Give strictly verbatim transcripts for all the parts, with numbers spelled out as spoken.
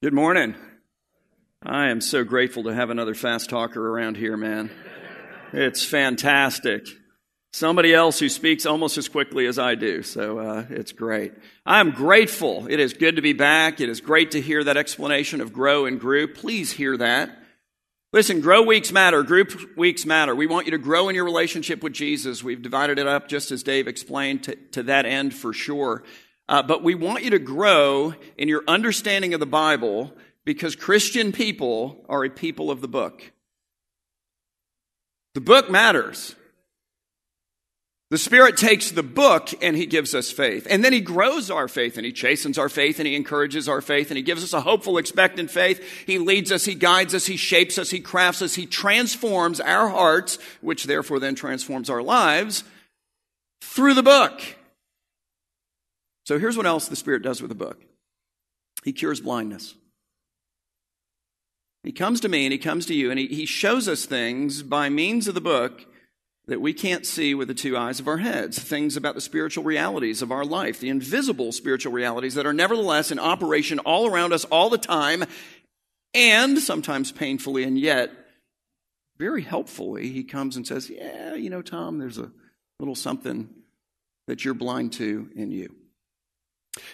Good morning. I am so grateful to have another fast talker around here, man. It's fantastic. Somebody else who speaks almost as quickly as I do, so uh, it's great. I am grateful. It is good to be back. It is great to hear that explanation of grow and grew. Please hear that. Listen, grow weeks matter. Group weeks matter. We want you to grow in your relationship with Jesus. We've divided it up, just as Dave explained, to, to that end for sure. Uh, but we want you to grow in your understanding of the Bible because Christian people are a people of the book. The book matters. The Spirit takes the book and He gives us faith. And then He grows our faith and He chastens our faith and He encourages our faith and He gives us a hopeful, expectant faith. He leads us, He guides us, He shapes us, He crafts us, He transforms our hearts, which therefore then transforms our lives through the book. So here's what else the Spirit does with the book. He cures blindness. He comes to me and He comes to you and He, he shows us things by means of the book that we can't see with the two eyes of our heads. Things about the spiritual realities of our life, the invisible spiritual realities that are nevertheless in operation all around us all the time, and sometimes painfully, and yet very helpfully He comes and says, yeah, you know, Tom, there's a little something that you're blind to in you.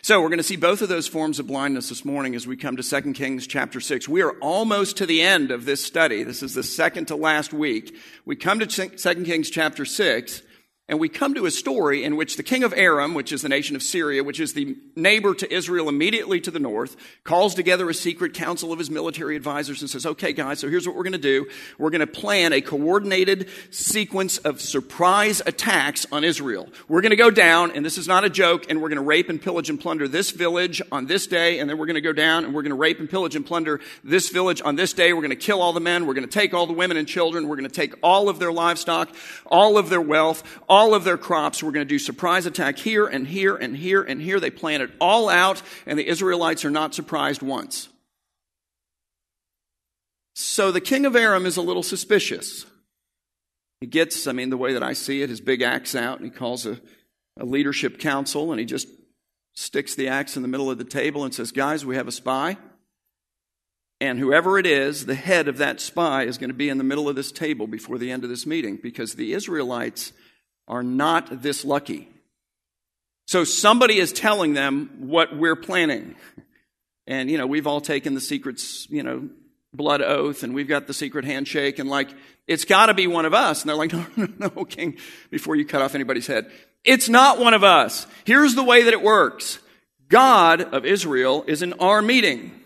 So we're going to see both of those forms of blindness this morning as we come to Second Kings chapter six. We are almost to the end of this study. This is the second to last week. We come to Second Kings chapter six, and we come to a story in which the king of Aram, which is the nation of Syria, which is the neighbor to Israel immediately to the north, calls together a secret council of his military advisors and says, okay, guys, so here's what we're going to do. We're going to plan a coordinated sequence of surprise attacks on Israel. We're going to go down, and this is not a joke, and we're going to rape and pillage and plunder this village on this day, and then we're going to go down, and we're going to rape and pillage and plunder this village on this day. We're going to kill all the men. We're going to take all the women and children. We're going to take all of their livestock, all of their wealth, all of their crops. We're going to do surprise attack here and here and here and here. They plan it all out, and the Israelites are not surprised once. So the king of Aram is a little suspicious. He gets, I mean, the way that I see it, his big axe out, and he calls a, a leadership council, and he just sticks the axe in the middle of the table and says, guys, we have a spy, and whoever it is, the head of that spy is going to be in the middle of this table before the end of this meeting, because the Israelites are not this lucky. So somebody is telling them what we're planning. And, you know, we've all taken the secret, you know, blood oath, and we've got the secret handshake, and, like, it's got to be one of us. And they're like, no, no, no, king, before you cut off anybody's head. It's not one of us. Here's the way that it works. God of Israel is in our meeting.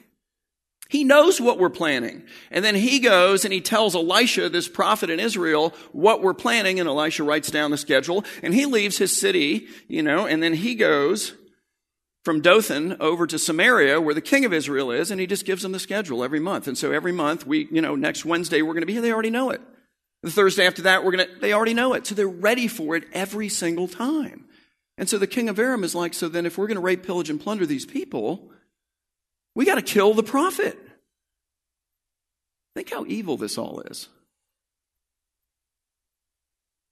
He knows what we're planning. And then he goes and he tells Elisha, this prophet in Israel, what we're planning. And Elisha writes down the schedule. And he leaves his city, you know, and then he goes from Dothan over to Samaria, where the king of Israel is, and he just gives them the schedule every month. And so every month, we, you know, next Wednesday, we're going to be here. They already know it. The Thursday after that, we're going to, they already know it. So they're ready for it every single time. And so the king of Aram is like, so then if we're going to rape, pillage, and plunder these people, we got to kill the prophet. Think how evil this all is.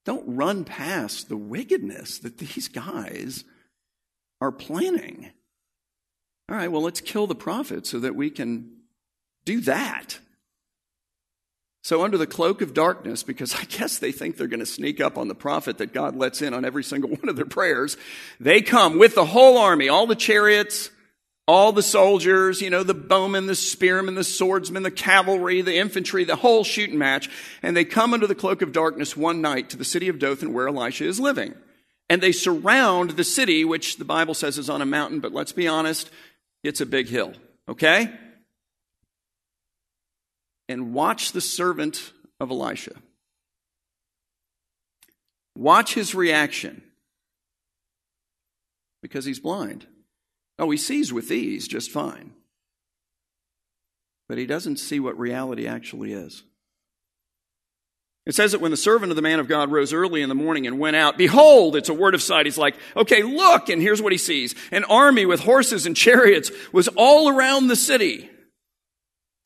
Don't run past the wickedness that these guys are planning. All right, well, let's kill the prophet so that we can do that. So under the cloak of darkness, because I guess they think they're going to sneak up on the prophet that God lets in on every single one of their prayers, they come with the whole army, all the chariots, all the soldiers, you know, the bowmen, the spearmen, the swordsmen, the cavalry, the infantry, the whole shooting match. And they come under the cloak of darkness one night to the city of Dothan where Elisha is living. And they surround the city, which the Bible says is on a mountain, but let's be honest, it's a big hill, okay? And watch the servant of Elisha. Watch his reaction, because he's blind. Oh, he sees with these just fine. But he doesn't see what reality actually is. It says that when the servant of the man of God rose early in the morning and went out, behold, it's a word of sight. He's like, okay, look, and here's what he sees. An army with horses and chariots was all around the city.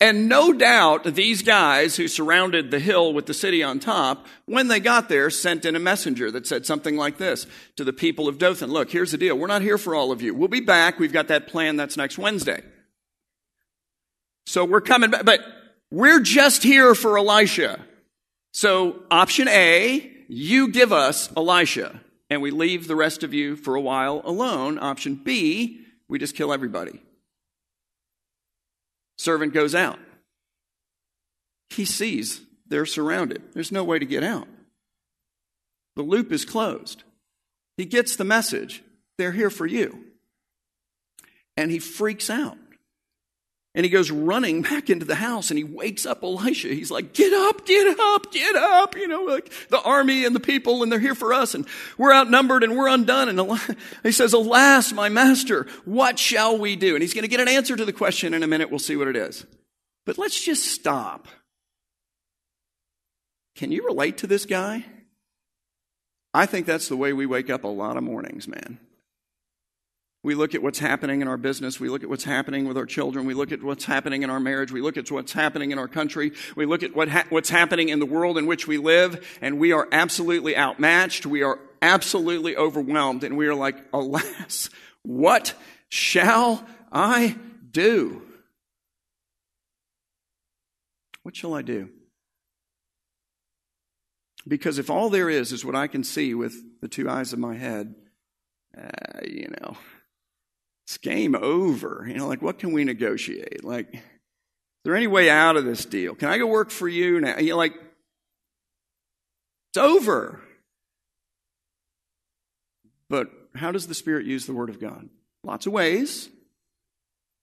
And no doubt these guys who surrounded the hill with the city on top, when they got there, sent in a messenger that said something like this to the people of Dothan. Look, here's the deal. We're not here for all of you. We'll be back. We've got that plan. That's next Wednesday. So we're coming back, but we're just here for Elisha. So option A, you give us Elisha, and we leave the rest of you for a while alone. Option B, we just kill everybody. Servant goes out. He sees they're surrounded. There's no way to get out. The loop is closed. He gets the message. They're here for you. And he freaks out. And he goes running back into the house, and he wakes up Elisha. He's like, get up, get up, get up. You know, like the army and the people, and they're here for us, and we're outnumbered, and we're undone. And Eli- he says, alas, my master, what shall we do? And he's going to get an answer to the question in a minute. We'll see what it is. But let's just stop. Can you relate to this guy? I think that's the way we wake up a lot of mornings, man. We look at what's happening in our business. We look at what's happening with our children. We look at what's happening in our marriage. We look at what's happening in our country. We look at what ha- what's happening in the world in which we live, and we are absolutely outmatched. We are absolutely overwhelmed, and we are like, alas, what shall I do? What shall I do? Because if all there is is what I can see with the two eyes of my head, uh, you know, it's game over. You know, like, what can we negotiate? Like, is there any way out of this deal? Can I go work for you now? You know, like, it's over. But how does the Spirit use the Word of God? Lots of ways,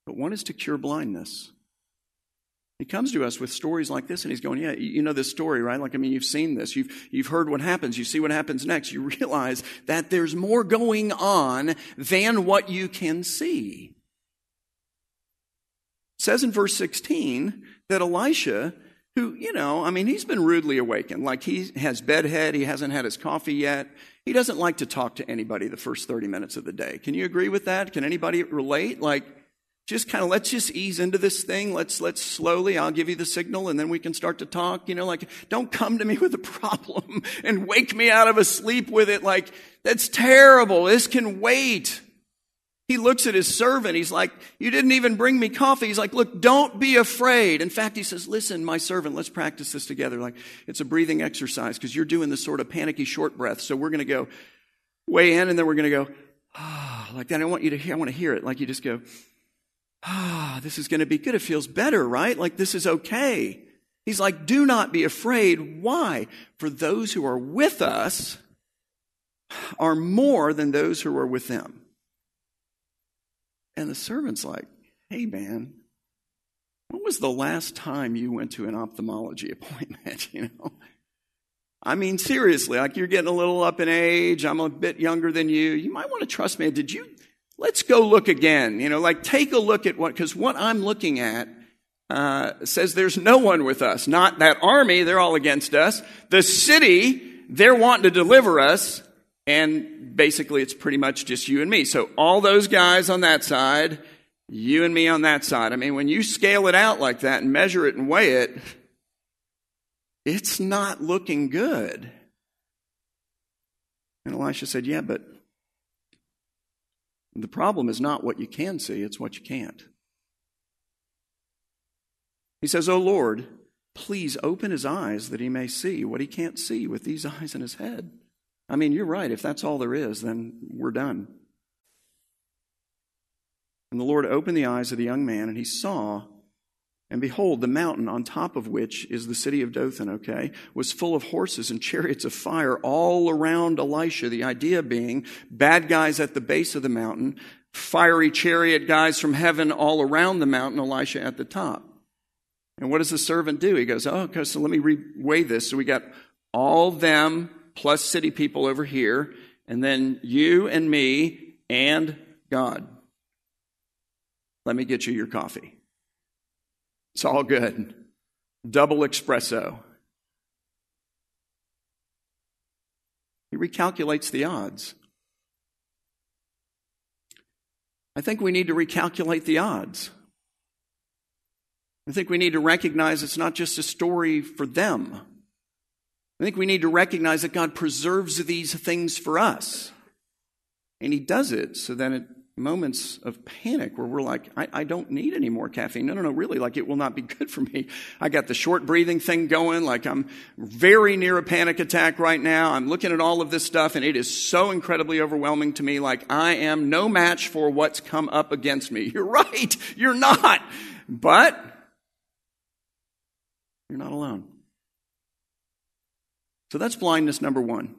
but one is to cure blindness. He comes to us with stories like this, and he's going, yeah, you know this story, right? Like, I mean, you've seen this. You've, you've heard what happens. You see what happens next. You realize that there's more going on than what you can see. It says in verse sixteen that Elisha, who, you know, I mean, he's been rudely awakened. Like, he has bedhead. He hasn't had his coffee yet. He doesn't like to talk to anybody the first thirty minutes of the day. Can you agree with that? Can anybody relate? Like, just kind of, let's just ease into this thing. Let's, let's slowly, I'll give you the signal, and then we can start to talk. You know, like, don't come to me with a problem and wake me out of a sleep with it. Like, that's terrible. This can wait. He looks at his servant. He's like, you didn't even bring me coffee. He's like, look, don't be afraid. In fact, he says, listen, my servant, let's practice this together. Like, it's a breathing exercise because you're doing this sort of panicky short breath. So we're going to go way in, and then we're going to go, ah, oh, like that. I want you to hear, I want to hear it. Like, you just go, ah, this is going to be good. It feels better, right? Like, this is okay. He's like, do not be afraid. Why? For those who are with us are more than those who are with them. And the servant's like, hey, man, when was the last time you went to an ophthalmology appointment, you know? I mean, seriously, like, you're getting a little up in age. I'm a bit younger than you. You might want to trust me. Did you? Let's go look again, you know, like, take a look at what, because what I'm looking at uh, says there's no one with us. Not that army, they're all against us. The city, they're wanting to deliver us, and basically it's pretty much just you and me. So all those guys on that side, you and me on that side. I mean, when you scale it out like that and measure it and weigh it, it's not looking good. And Elisha said, yeah, but the problem is not what you can see, it's what you can't. He says, oh Lord, please open his eyes that he may see what he can't see with these eyes in his head. I mean, you're right. If that's all there is, then we're done. And the Lord opened the eyes of the young man, and he saw, and behold, the mountain on top of which is the city of Dothan, okay, was full of horses and chariots of fire all around Elisha. The idea being bad guys at the base of the mountain, fiery chariot guys from heaven all around the mountain, Elisha at the top. And what does the servant do? He goes, oh, okay, so let me re-weigh this. So we got all them plus city people over here, and then you and me and God. Let me get you your coffee. It's all good. Double espresso. He recalculates the odds. I think we need to recalculate the odds. I think we need to recognize it's not just a story for them. I think we need to recognize that God preserves these things for us. And he does it so that it moments of panic where we're like, I, I don't need any more caffeine. No, no, no, really, like it will not be good for me. I got the short breathing thing going. Like I'm very near a panic attack right now. I'm looking at all of this stuff and it is so incredibly overwhelming to me. Like I am no match for what's come up against me. You're right. You're not. But you're not alone. So that's blindness number one.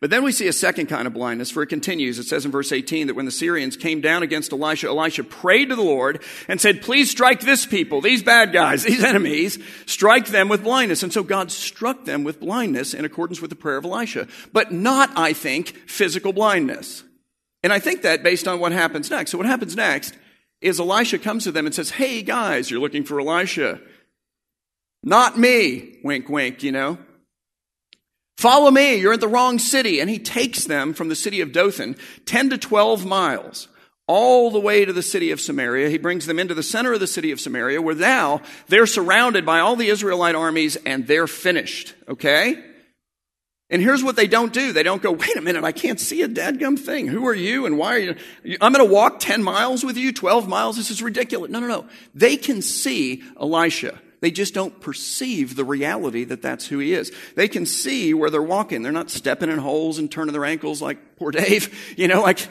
But then we see a second kind of blindness, for it continues. It says in verse eighteen that when the Syrians came down against Elisha, Elisha prayed to the Lord and said, please strike this people, these bad guys, these enemies, strike them with blindness. And so God struck them with blindness in accordance with the prayer of Elisha, but not, I think, physical blindness. And I think that based on what happens next. So what happens next is Elisha comes to them and says, hey guys, you're looking for Elisha. Not me, wink, wink, you know. Follow me, you're in the wrong city. And he takes them from the city of Dothan, ten to twelve miles, all the way to the city of Samaria. He brings them into the center of the city of Samaria, where now they're surrounded by all the Israelite armies and they're finished, okay? And here's what they don't do. They don't go, wait a minute, I can't see a dadgum thing. Who are you and why are you? I'm going to walk ten miles with you, twelve miles. This is ridiculous. No, no, no. They can see Elisha. They just don't perceive the reality that that's who he is. They can see where they're walking. They're not stepping in holes and turning their ankles like poor Dave. You know, like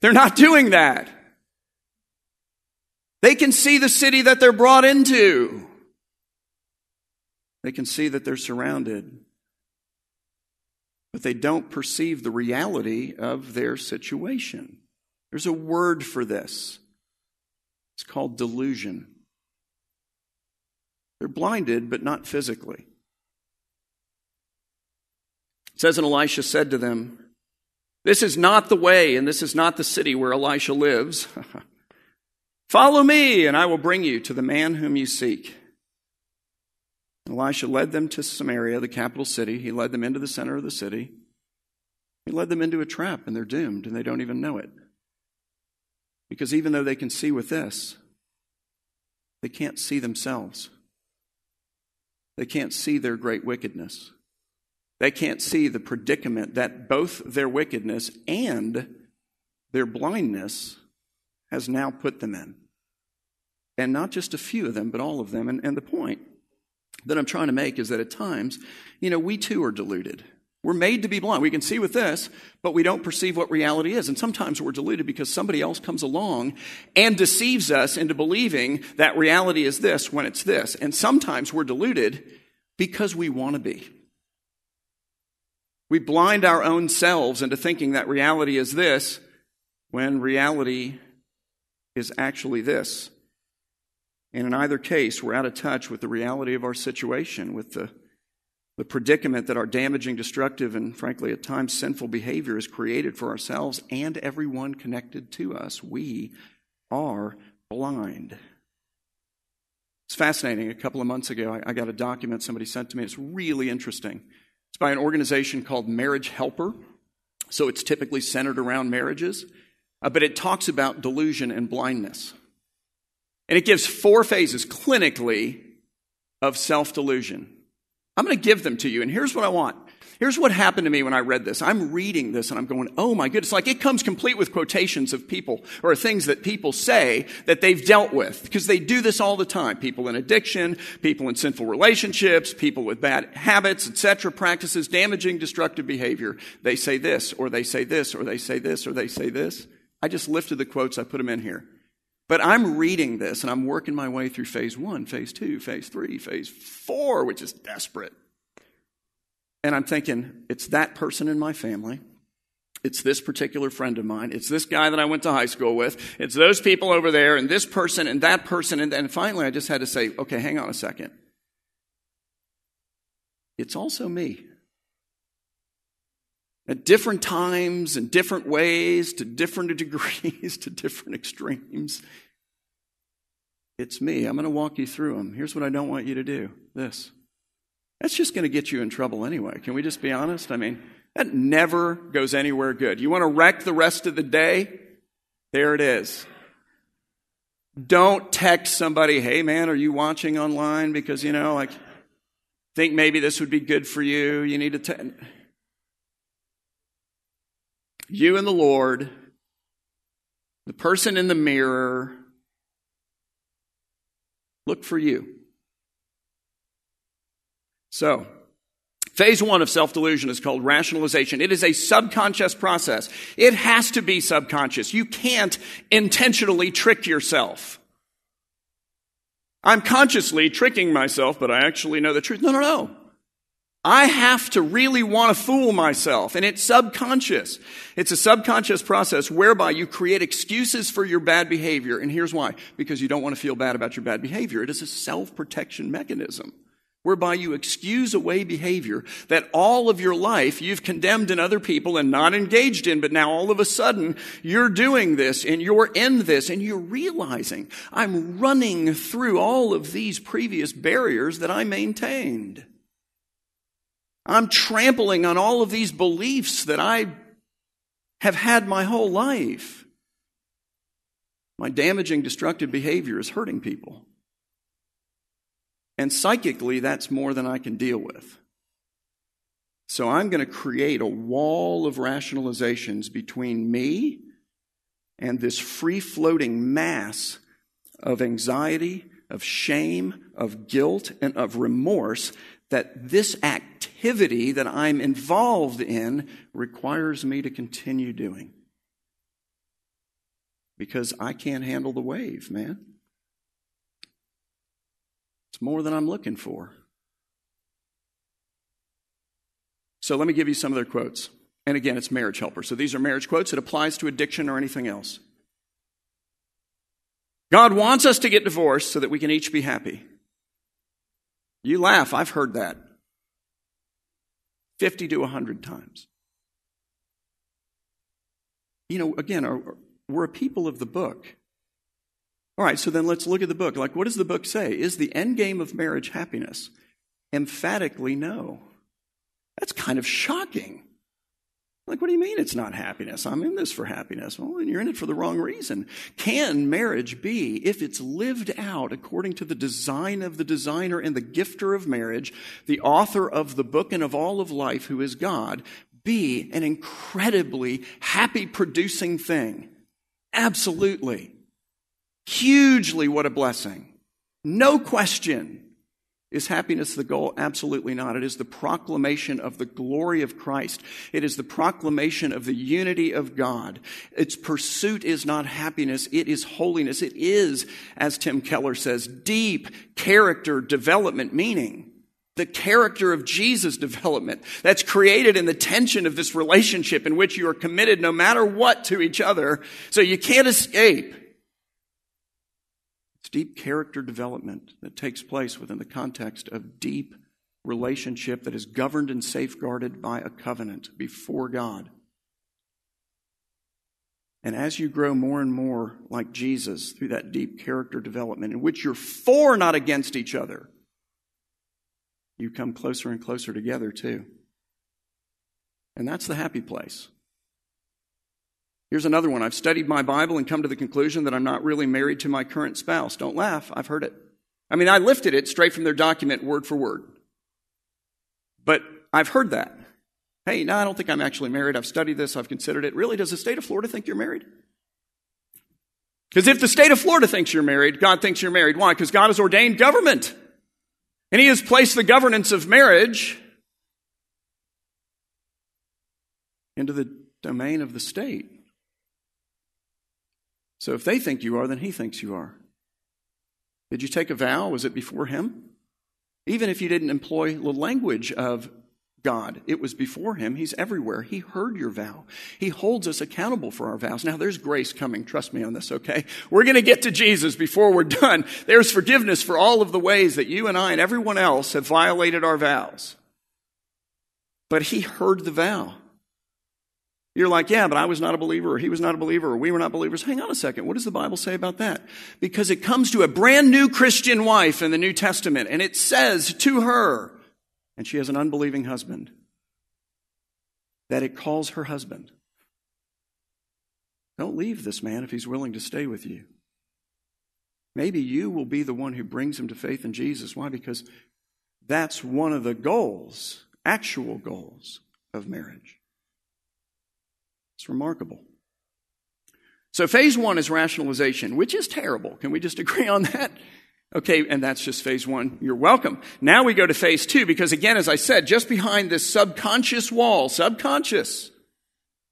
they're not doing that. They can see the city that they're brought into. They can see that they're surrounded. But they don't perceive the reality of their situation. There's a word for this. It's called delusion. They're blinded, but not physically. It says, and Elisha said to them, this is not the way, and this is not the city where Elisha lives. Follow me, and I will bring you to the man whom you seek. Elisha led them to Samaria, the capital city. He led them into the center of the city. He led them into a trap, and they're doomed, and they don't even know it. Because even though they can see with this, they can't see themselves. They can't see their great wickedness. They can't see the predicament that both their wickedness and their blindness has now put them in. And not just a few of them, but all of them. And, and the point that I'm trying to make is that at times, you know, we too are deluded. We're made to be blind. We can see with this, but we don't perceive what reality is. And sometimes we're deluded because somebody else comes along and deceives us into believing that reality is this when it's this. And sometimes we're deluded because we want to be. We blind our own selves into thinking that reality is this when reality is actually this. And in either case, we're out of touch with the reality of our situation, with the The predicament that our damaging, destructive, and frankly at times sinful behavior is created for ourselves and everyone connected to us. We are blind. It's fascinating. A couple of months ago, I got a document somebody sent to me. It's really interesting. It's by an organization called Marriage Helper. So it's typically centered around marriages. Uh, but it talks about delusion and blindness. And it gives four phases clinically of self-delusion. I'm going to give them to you, and here's what I want. Here's what happened to me when I read this. I'm reading this, and I'm going, oh, my goodness. Like, it comes complete with quotations of people or things that people say that they've dealt with, because they do this all the time. People in addiction, people in sinful relationships, people with bad habits, et cetera, practices, damaging, destructive behavior. They say this, or they say this, or they say this, or they say this. I just lifted the quotes. I put them in here. But I'm reading this, and I'm working my way through phase one, phase two, phase three, phase four, which is desperate. And I'm thinking, it's that person in my family. It's this particular friend of mine. It's this guy that I went to high school with. It's those people over there, and this person, and that person. And, and finally, I just had to say, okay, hang on a second. It's also me. At different times, in different ways, to different degrees, to different extremes. It's me. I'm going to walk you through them. Here's what I don't want you to do. This. That's just going to get you in trouble anyway. Can we just be honest? I mean, that never goes anywhere good. You want to wreck the rest of the day? There it is. Don't text somebody, hey man, are you watching online? Because, you know, like, think maybe this would be good for you. You need to... Te- You and the Lord The person in the mirror looked for you. So, phase one of self-delusion is called rationalization. It is a subconscious process. It has to be subconscious. You can't intentionally trick yourself. I'm consciously tricking myself, but I actually know the truth. No, no, no. I have to really want to fool myself, and it's subconscious. It's a subconscious process whereby you create excuses for your bad behavior, and here's why. Because you don't want to feel bad about your bad behavior. It is a self-protection mechanism whereby you excuse away behavior that all of your life you've condemned in other people and not engaged in, but now all of a sudden you're doing this and you're in this and you're realizing I'm running through all of these previous barriers that I maintained. I'm trampling on all of these beliefs that I have had my whole life. My damaging, destructive behavior is hurting people. And psychically, that's more than I can deal with. So I'm going to create a wall of rationalizations between me and this free-floating mass of anxiety, of shame, of guilt, and of remorse that this activity that I'm involved in requires me to continue doing. Because I can't handle the wave, man. It's more than I'm looking for. So let me give you some of their quotes. And again, it's Marriage Helper. So these are marriage quotes. It applies to addiction or anything else. God wants us to get divorced so that we can each be happy. You laugh. I've heard that fifty to one hundred times. You know, again, are, we're a people of the book. All right, so then let's look at the book. Like, what does the book say? Is the end game of marriage happiness? Emphatically, no. That's kind of shocking. Like, what do you mean it's not happiness? I'm in this for happiness. Well, then you're in it for the wrong reason. Can marriage be, if it's lived out according to the design of the designer and the gifter of marriage, the author of the book and of all of life, who is God, be an incredibly happy-producing thing? Absolutely. Hugely, what a blessing. No question. Is happiness the goal? Absolutely not. It is the proclamation of the glory of Christ. It is the proclamation of the unity of God. Its pursuit is not happiness. It is holiness. It is, as Tim Keller says, deep character development, meaning the character of Jesus development that's created in the tension of this relationship in which you are committed no matter what to each other, so you can't escape. It's deep character development that takes place within the context of deep relationship that is governed and safeguarded by a covenant before God. And as you grow more and more like Jesus through that deep character development in which you're for, not against each other, you come closer and closer together too. And that's the happy place. Here's another one. I've studied my Bible and come to the conclusion that I'm not really married to my current spouse. Don't laugh. I've heard it. I mean, I lifted it straight from their document, word for word. But I've heard that. Hey, no, I don't think I'm actually married. I've studied this. I've considered it. Really, does the state of Florida think you're married? Because if the state of Florida thinks you're married, God thinks you're married. Why? Because God has ordained government. And He has placed the governance of marriage into the domain of the state. So if they think you are, then He thinks you are. Did you take a vow? Was it before Him? Even if you didn't employ the language of God, it was before Him. He's everywhere. He heard your vow. He holds us accountable for our vows. Now, there's grace coming. Trust me on this, okay? We're going to get to Jesus before we're done. There's forgiveness for all of the ways that you and I and everyone else have violated our vows. But He heard the vow. You're like, yeah, but I was not a believer, or he was not a believer, or we were not believers. Hang on a second. What does the Bible say about that? Because it comes to a brand new Christian wife in the New Testament, and it says to her, and she has an unbelieving husband, that it calls her husband. Don't leave this man if he's willing to stay with you. Maybe you will be the one who brings him to faith in Jesus. Why? Because that's one of the goals, actual goals of marriage. It's remarkable. So phase one is rationalization, which is terrible. Can we just agree on that? Okay, and that's just phase one. You're welcome. Now we go to phase two because, again, as I said, just behind this subconscious wall, subconscious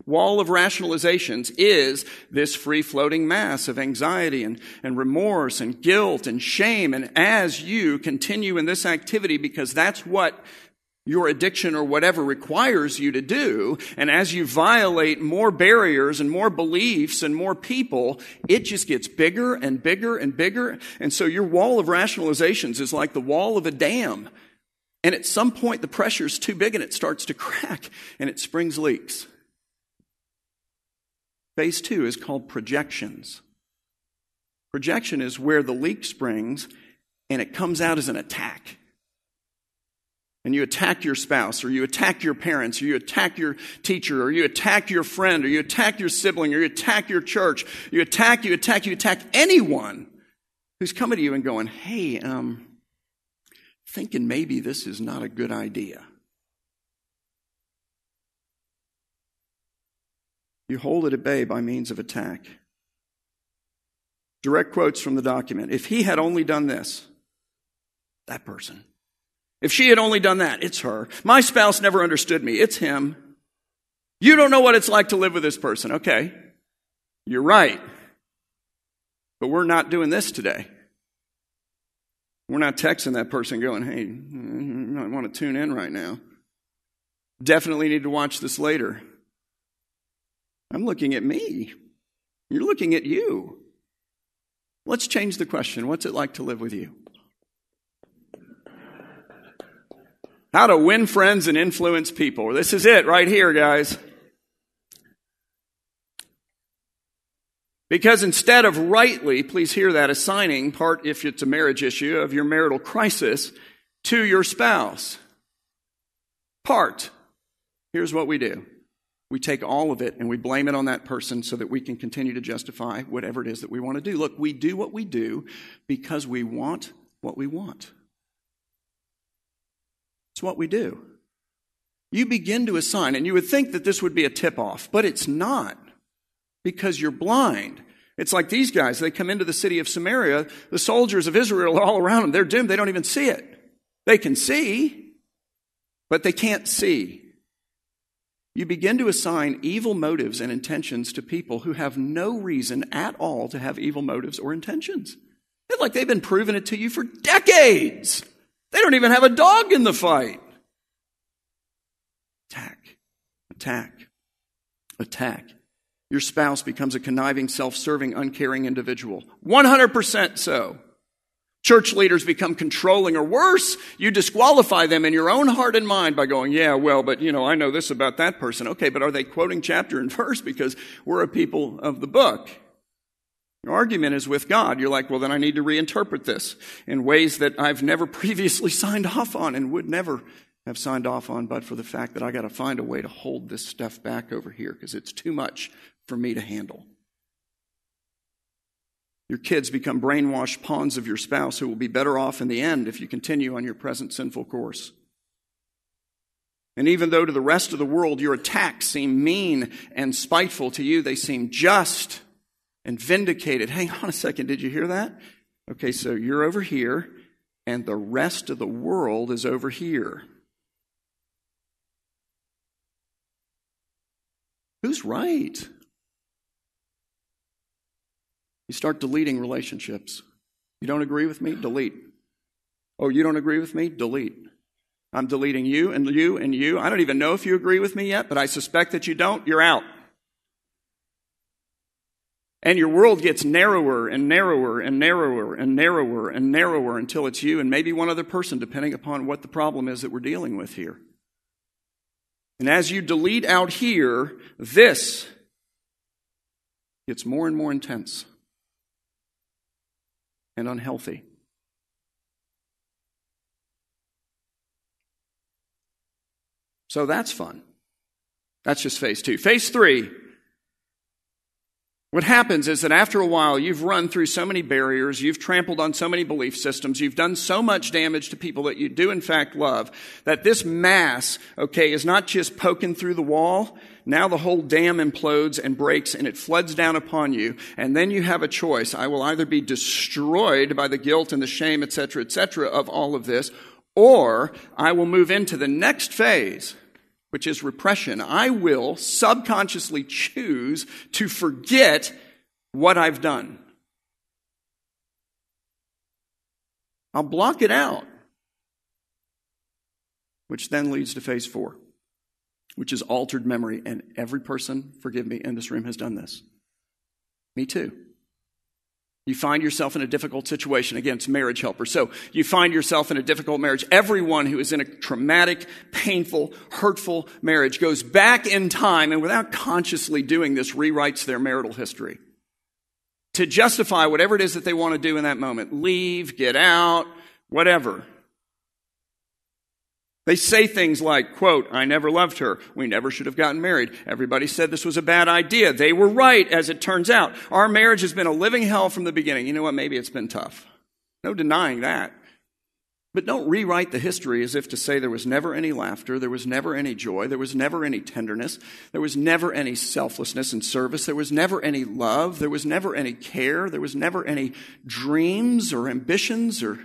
wall of rationalizations is this free-floating mass of anxiety and, and remorse and guilt and shame. And as you continue in this activity, because that's what your addiction or whatever requires you to do, and as you violate more barriers and more beliefs and more people, it just gets bigger and bigger and bigger. And so your wall of rationalizations is like the wall of a dam. And at some point, the pressure's too big and it starts to crack and it springs leaks. Phase two is called projections. Projection is where the leak springs and it comes out as an attack. And you attack your spouse, or you attack your parents, or you attack your teacher, or you attack your friend, or you attack your sibling, or you attack your church. You attack, you attack, you attack anyone who's coming to you and going, hey, um, thinking maybe this is not a good idea. You hold it at bay by means of attack. Direct quotes from the document. If he had only done this, that person. If she had only done that, it's her. My spouse never understood me, it's him. You don't know what it's like to live with this person. Okay, you're right. But we're not doing this today. We're not texting that person going, hey, I want to tune in right now. Definitely need to watch this later. I'm looking at me. You're looking at you. Let's change the question. What's it like to live with you? How to win friends and influence people. This is it right here, guys. Because instead of rightly, please hear that, assigning part, if it's a marriage issue, of your marital crisis to your spouse. Part. Here's what we do. We take all of it and we blame it on that person so that we can continue to justify whatever it is that we want to do. Look, we do what we do because we want what we want. It's what we do. You begin to assign, and you would think that this would be a tip-off, but it's not, because you're blind. It's like these guys. They come into the city of Samaria. The soldiers of Israel are all around them. They're dimmed. They don't even see it. They can see, but they can't see. You begin to assign evil motives and intentions to people who have no reason at all to have evil motives or intentions. It's like they've been proving it to you for decades. They don't even have a dog in the fight. Attack, attack, attack. Your spouse becomes a conniving, self-serving, uncaring individual. one hundred percent so. Church leaders become controlling, or worse, you disqualify them in your own heart and mind by going, yeah, well, but, you know, I know this about that person. Okay, but are they quoting chapter and verse? Because we're a people of the book. Your argument is with God. You're like, well, then I need to reinterpret this in ways that I've never previously signed off on and would never have signed off on, but for the fact that I got to find a way to hold this stuff back over here because it's too much for me to handle. Your kids become brainwashed pawns of your spouse who will be better off in the end if you continue on your present sinful course. And even though to the rest of the world your attacks seem mean and spiteful to you, they seem just and vindicated. Hang on a second, did you hear that? Okay, so you're over here, and the rest of the world is over here. Who's right? You start deleting relationships. You don't agree with me? Delete. Oh, you don't agree with me? Delete. I'm deleting you and you and you. I don't even know if you agree with me yet, but I suspect that you don't. You're out. And your world gets narrower and narrower and narrower and narrower and narrower until it's you and maybe one other person, depending upon what the problem is that we're dealing with here. And as you delete out here, this gets more and more intense and unhealthy. So that's fun. That's just phase two. Phase three. What happens is that after a while, you've run through so many barriers, you've trampled on so many belief systems, you've done so much damage to people that you do in fact love, that this mass, okay, is not just poking through the wall. Now the whole dam implodes and breaks and it floods down upon you. And then you have a choice. I will either be destroyed by the guilt and the shame, et cetera, et cetera, of all of this, or I will move into the next phase, which is repression. I will subconsciously choose to forget what I've done. I'll block it out, which then leads to phase four, which is altered memory. And every person, forgive me, in this room has done this. Me too. You find yourself in a difficult situation. Again, it's Marriage Helper. So you find yourself in a difficult marriage. Everyone who is in a traumatic, painful, hurtful marriage goes back in time and without consciously doing this, rewrites their marital history to justify whatever it is that they want to do in that moment. Leave, get out, whatever. They say things like, quote, I never loved her. We never should have gotten married. Everybody said this was a bad idea. They were right, as it turns out. Our marriage has been a living hell from the beginning. You know what? Maybe it's been tough. No denying that. But don't rewrite the history as if to say there was never any laughter, there was never any joy, there was never any tenderness, there was never any selflessness and service, there was never any love, there was never any care, there was never any dreams or ambitions or...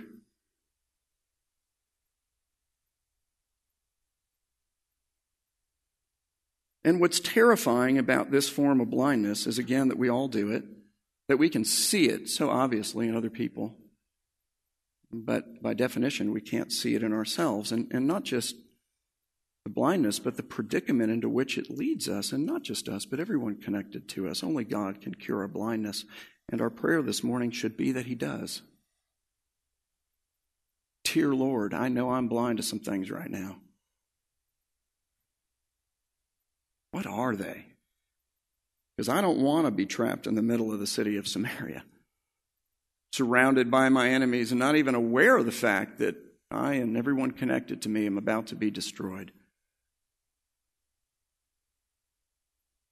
And what's terrifying about this form of blindness is, again, that we all do it, that we can see it so obviously in other people, but by definition, we can't see it in ourselves. And, and not just the blindness, but the predicament into which it leads us, and not just us, but everyone connected to us. Only God can cure our blindness, and our prayer this morning should be that He does. Dear Lord, I know I'm blind to some things right now. What are they? Because I don't want to be trapped in the middle of the city of Samaria, surrounded by my enemies and not even aware of the fact that I and everyone connected to me am about to be destroyed.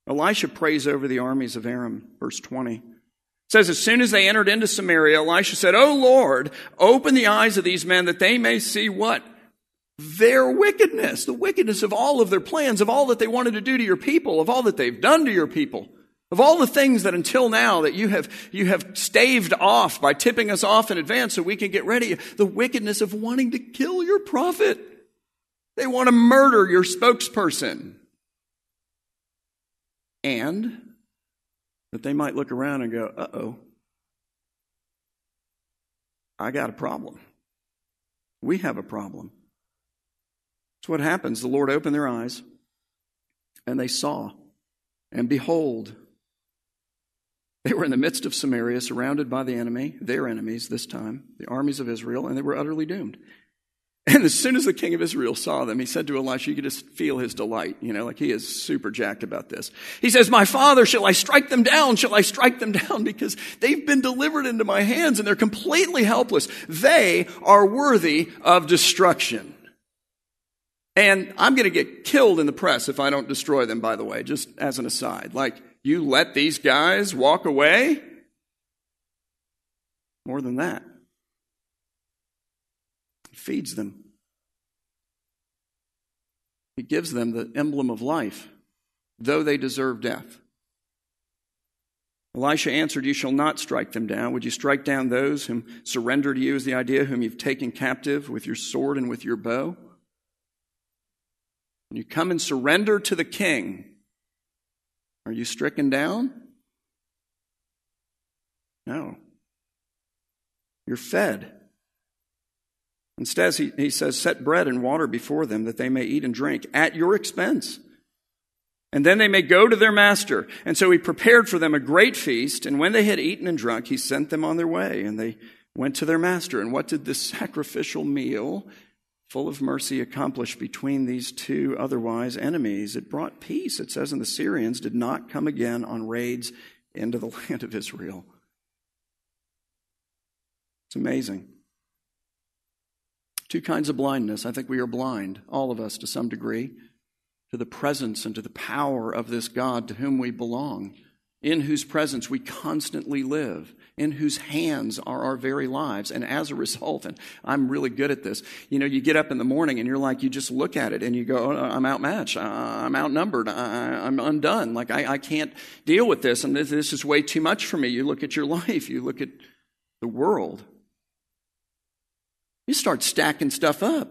Elisha prays over the armies of Aram, verse twenty. It says, as soon as they entered into Samaria, Elisha said, O Lord, open the eyes of these men that they may see what? Their wickedness, the wickedness of all of their plans, of all that they wanted to do to your people, of all that they've done to your people, of all the things that until now that you have you have staved off by tipping us off in advance so we can get ready. The wickedness of wanting to kill your prophet. They want to murder your spokesperson. And that they might look around and go, uh-oh, I got a problem. We have a problem. That's what happens. The Lord opened their eyes, and they saw, and behold, they were in the midst of Samaria, surrounded by the enemy, their enemies this time, the armies of Israel, and they were utterly doomed. And as soon as the king of Israel saw them, he said to Elisha, you could just feel his delight, you know, like he is super jacked about this. He says, my father, shall I strike them down? Shall I strike them down? Because they've been delivered into my hands, and they're completely helpless. They are worthy of destruction. And I'm going to get killed in the press if I don't destroy them, by the way, just as an aside. Like, you let these guys walk away? More than that. He feeds them. He gives them the emblem of life, though they deserve death. Elisha answered, you shall not strike them down. Would you strike down those whom surrender to you is the idea, whom you've taken captive with your sword and with your bow? When you come and surrender to the king, are you stricken down? No. You're fed. Instead, he, he says, set bread and water before them that they may eat and drink at your expense. And then they may go to their master. And so he prepared for them a great feast. And when they had eaten and drunk, he sent them on their way. And they went to their master. And what did this sacrificial meal full of mercy accomplished between these two otherwise enemies? It brought peace, it says, and the Syrians did not come again on raids into the land of Israel. It's amazing. Two kinds of blindness. I think we are blind, all of us to some degree, to the presence and to the power of this God to whom we belong. in whose presence we constantly live, in whose hands are our very lives. And as a result, and I'm really good at this, you know, you get up in the morning and you're like, you just look at it and you go, oh, I'm outmatched, I'm outnumbered, I'm undone. Like, I, I can't deal with this, and this, this is way too much for me. You look at your life, you look at the world. You start stacking stuff up.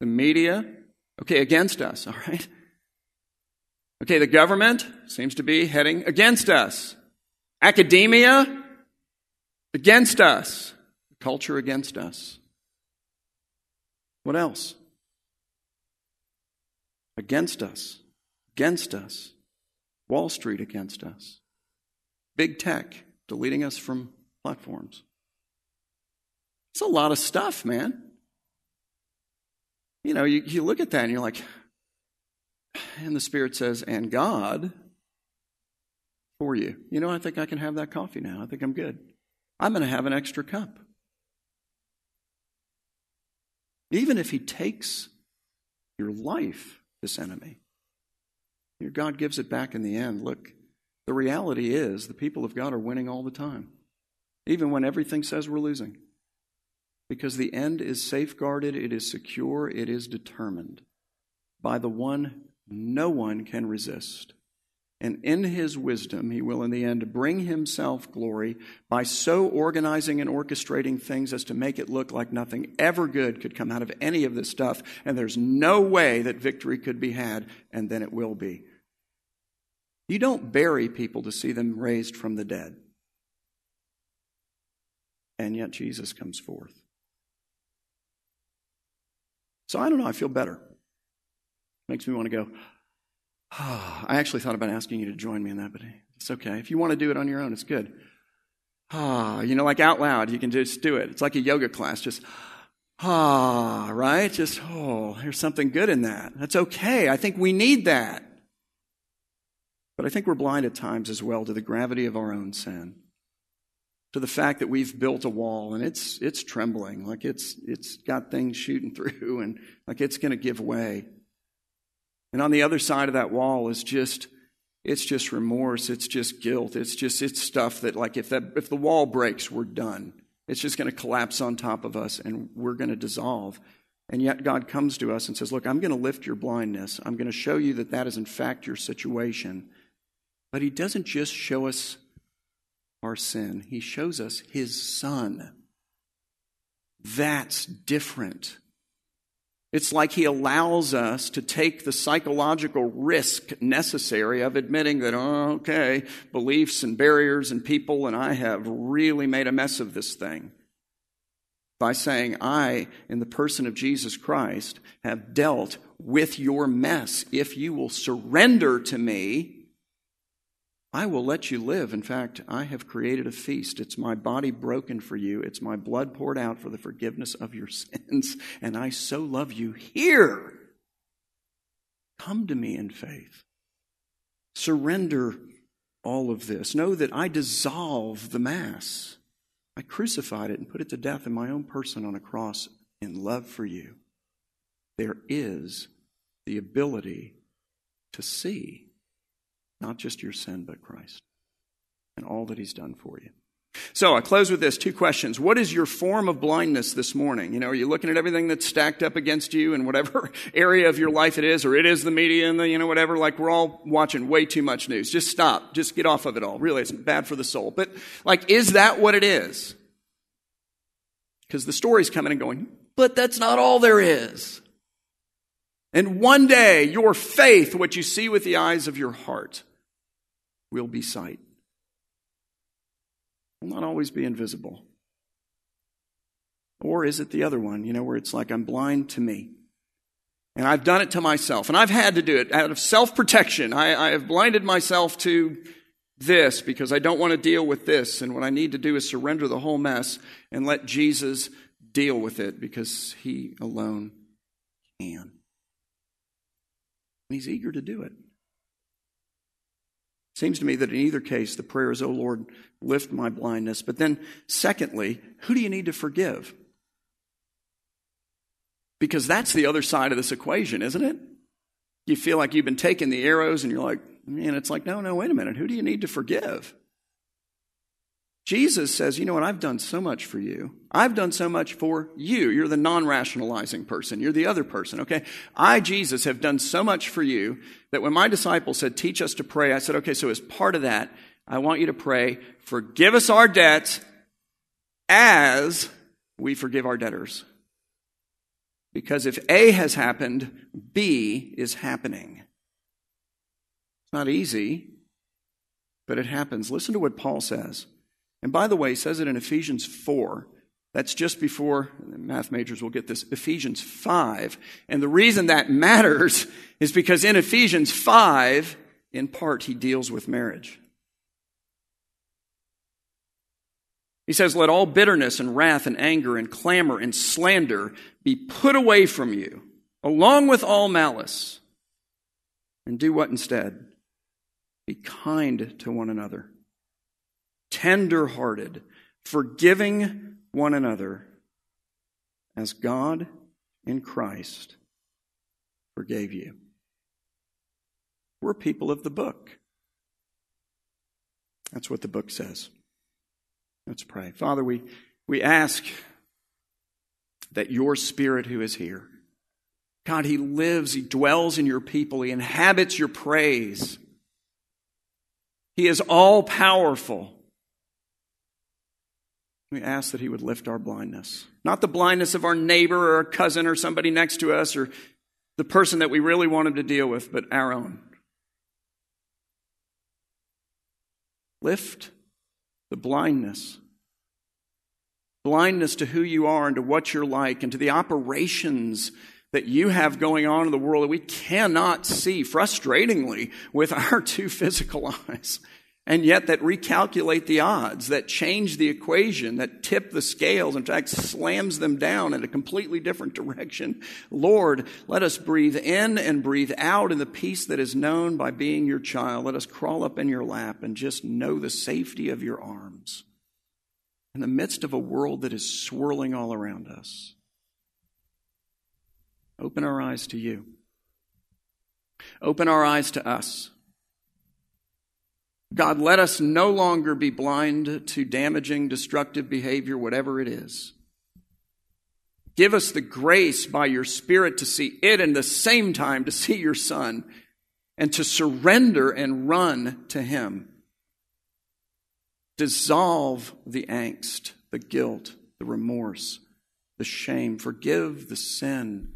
The media, okay, against us, all right? Okay, the government seems to be heading against us. Academia, against us. Culture, against us. What else? Against us. Against us. Wall Street, against us. Big tech, deleting us from platforms. It's a lot of stuff, man. You know, you, you look at that and you're like, and the Spirit says, and God for you. You know, I think I can have that coffee now. I think I'm good. I'm going to have an extra cup. Even if he takes your life, this enemy, your God gives it back in the end. Look, the reality is the people of God are winning all the time, even when everything says we're losing. Because the end is safeguarded, it is secure, it is determined by the one no one can resist. And in his wisdom, he will in the end bring himself glory by so organizing and orchestrating things as to make it look like nothing ever good could come out of any of this stuff, and there's no way that victory could be had, and then it will be. You don't bury people to see them raised from the dead. And yet Jesus comes forth. So I don't know, I feel better. Makes me want to go, oh, I actually thought about asking you to join me in that, but it's okay. If you want to do it on your own, it's good. Oh, you know, like out loud, you can just do it. It's like a yoga class, just, ah, oh, right? Just, oh, there's something good in that. That's okay. I think we need that. But I think we're blind at times as well to the gravity of our own sin, to the fact that we've built a wall and it's it's trembling, like it's it's got things shooting through and like it's going to give way. And on the other side of that wall is just it's just remorse, it's just guilt, it's just it's stuff that like if that if the wall breaks, we're done. It's just going to collapse on top of us and we're going to dissolve. And yet God comes to us and says, "Look, I'm going to lift your blindness. I'm going to show you that that is in fact your situation." But he doesn't just show us our sin. He shows us his Son. That's different. It's like he allows us to take the psychological risk necessary of admitting that, oh, okay, beliefs and barriers and people, and I have really made a mess of this thing. By saying, I, in the person of Jesus Christ, have dealt with your mess. If you will surrender to me, I will let you live. In fact, I have created a feast. It's my body broken for you. It's my blood poured out for the forgiveness of your sins. And I so love you. Here, come to me in faith. Surrender all of this. Know that I dissolve the mass. I crucified it and put it to death in my own person on a cross in love for you. There is the ability to see not just your sin, but Christ and all that he's done for you. So I close with this, two questions. What is your form of blindness this morning? You know, are you looking at everything that's stacked up against you in whatever area of your life it is, or it is the media and the, you know, whatever, like we're all watching way too much news. Just stop. Just get off of it all. Really, it's bad for the soul. But like, is that what it is? Because the story's coming and going, but that's not all there is. And one day, your faith, what you see with the eyes of your heart, will be sight. Will not always be invisible. Or is it the other one, you know, where it's like I'm blind to me. And I've done it to myself. And I've had to do it out of self-protection. I, I have blinded myself to this because I don't want to deal with this. And what I need to do is surrender the whole mess and let Jesus deal with it because he alone can. And he's eager to do it. Seems to me that in either case, the prayer is, oh Lord, lift my blindness. But then secondly, who do you need to forgive? Because that's the other side of this equation, isn't it? You feel like you've been taking the arrows and you're like, And it's like, no, no, wait a minute. Who do you need to forgive? Jesus says, you know what? I've done so much for you. I've done so much for you. You're the non-rationalizing person. You're the other person, okay? I, Jesus, have done so much for you that when my disciples said, teach us to pray, I said, okay, so as part of that, I want you to pray, forgive us our debts as we forgive our debtors. Because if A has happened, B is happening. It's not easy, but it happens. Listen to what Paul says. And by the way, he says it in Ephesians four. That's just before, math majors will get this, Ephesians five. And the reason that matters is because in Ephesians five, in part, he deals with marriage. He says, let all bitterness and wrath and anger and clamor and slander be put away from you, along with all malice. And do what instead? Be kind to one another, tender-hearted, forgiving one another, as God in Christ forgave you. We're people of the book. That's what the book says. Let's pray. Father, we, we ask that your Spirit who is here, God, he lives, he dwells in your people, he inhabits your praise. He is all-powerful. We ask that he would lift our blindness. Not the blindness of our neighbor or our cousin or somebody next to us or the person that we really want him to deal with, but our own. Lift the blindness. Blindness to who you are and to what you're like and to the operations that you have going on in the world that we cannot see, frustratingly, with our two physical eyes, and yet that recalculate the odds, that change the equation, that tip the scales, in fact, slams them down in a completely different direction. Lord, let us breathe in and breathe out in the peace that is known by being your child. Let us crawl up in your lap and just know the safety of your arms in the midst of a world that is swirling all around us. Open our eyes to you. Open our eyes to us. God, let us no longer be blind to damaging, destructive behavior, whatever it is. Give us the grace by your Spirit to see it and at the same time to see your Son and to surrender and run to him. Dissolve the angst, the guilt, the remorse, the shame. Forgive the sin.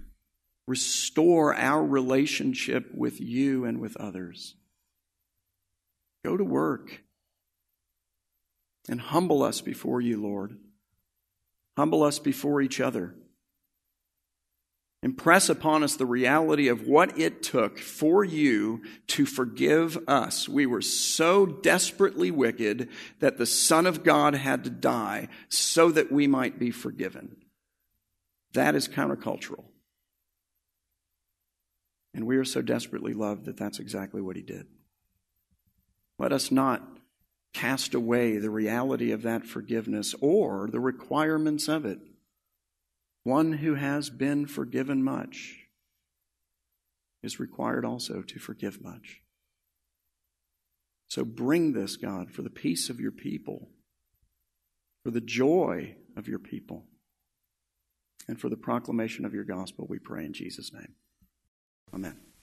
Restore our relationship with you and with others. Go to work and humble us before you, Lord. Humble us before each other. Impress upon us the reality of what it took for you to forgive us. We were so desperately wicked that the Son of God had to die so that we might be forgiven. That is countercultural. And we are so desperately loved that that's exactly what he did. Let us not cast away the reality of that forgiveness or the requirements of it. One who has been forgiven much is required also to forgive much. So bring this, God, for the peace of your people, for the joy of your people, and for the proclamation of your gospel, we pray in Jesus' name. Amen.